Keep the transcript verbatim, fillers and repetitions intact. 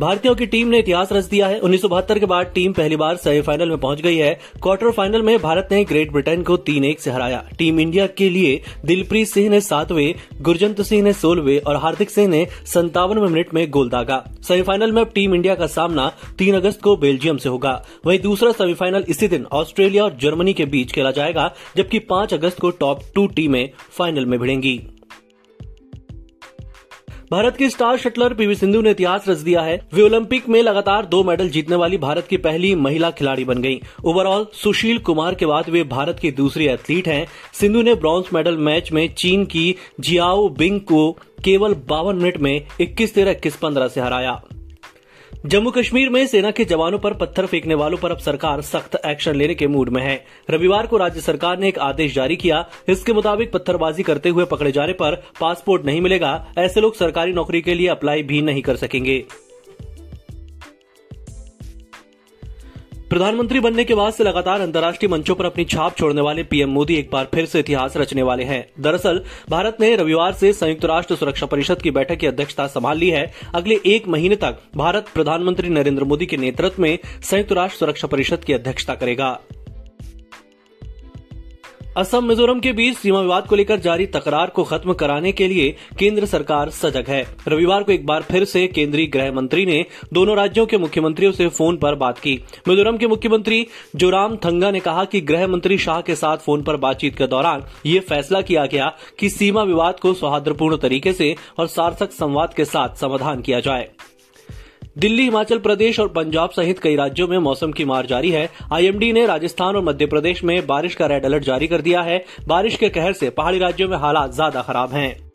भारतीयों की टीम ने इतिहास रच दिया है। उन्नीस सौ बहत्तर के बाद टीम पहली बार सेमीफाइनल में पहुंच गई है। क्वार्टर फाइनल में भारत ने ग्रेट ब्रिटेन को तीन एक से हराया। टीम इंडिया के लिए दिलप्रीत सिंह ने सातवें, गुरजंत सिंह ने सोलहवें और हार्दिक सिंह ने संतावनवें मिनट में गोल दागा। सेमीफाइनल में अब टीम इंडिया का सामना तीन अगस्त को बेल्जियम से होगा। वहीं दूसरा सेमीफाइनल इसी दिन ऑस्ट्रेलिया और जर्मनी के बीच खेला जाएगा, जबकि पांच अगस्त को टॉप टू टीमें फाइनल में भिड़ेंगी। भारत की स्टार शटलर पीवी सिंधु ने इतिहास रच दिया है। वे ओलंपिक में लगातार दो मेडल जीतने वाली भारत की पहली महिला खिलाड़ी बन गईं। ओवरऑल सुशील कुमार के बाद वे भारत की दूसरी एथलीट हैं। सिंधु ने ब्रॉन्ज मेडल मैच में चीन की जियाओ बिंग को केवल बावन मिनट में इक्कीस तेरह इक्कीस पंद्रह से हराया। जम्मू कश्मीर में सेना के जवानों पर पत्थर फेंकने वालों पर अब सरकार सख्त एक्शन लेने के मूड में है। रविवार को राज्य सरकार ने एक आदेश जारी किया। इसके मुताबिक पत्थरबाजी करते हुए पकड़े जाने पर पासपोर्ट नहीं मिलेगा। ऐसे लोग सरकारी नौकरी के लिए अप्लाई भी नहीं कर सकेंगे। प्रधानमंत्री बनने के बाद से लगातार अंतर्राष्ट्रीय मंचों पर अपनी छाप छोड़ने वाले पीएम मोदी एक बार फिर से इतिहास रचने वाले हैं। दरअसल भारत ने रविवार से संयुक्त राष्ट्र सुरक्षा परिषद की बैठक की अध्यक्षता संभाल ली है। अगले एक महीने तक भारत प्रधानमंत्री नरेंद्र मोदी के नेतृत्व में संयुक्त राष्ट्र सुरक्षा परिषद की अध्यक्षता करेगा। असम मिजोरम के बीच सीमा विवाद को लेकर जारी तकरार को खत्म कराने के लिए केंद्र सरकार सजग है। रविवार को एक बार फिर से केंद्रीय गृह मंत्री ने दोनों राज्यों के मुख्यमंत्रियों से फोन पर बात की। मिजोरम के मुख्यमंत्री जोराम थंगा ने कहा कि गृह मंत्री शाह के साथ फोन पर बातचीत के दौरान ये फैसला किया गया कि सीमा विवाद को सौहार्दपूर्ण तरीके से और सार्थक संवाद के साथ समाधान किया जाए। दिल्ली, हिमाचल प्रदेश और पंजाब सहित कई राज्यों में मौसम की मार जारी है। आईएमडी ने राजस्थान और मध्य प्रदेश में बारिश का रेड अलर्ट जारी कर दिया है। बारिश के कहर से पहाड़ी राज्यों में हालात ज्यादा खराब हैं।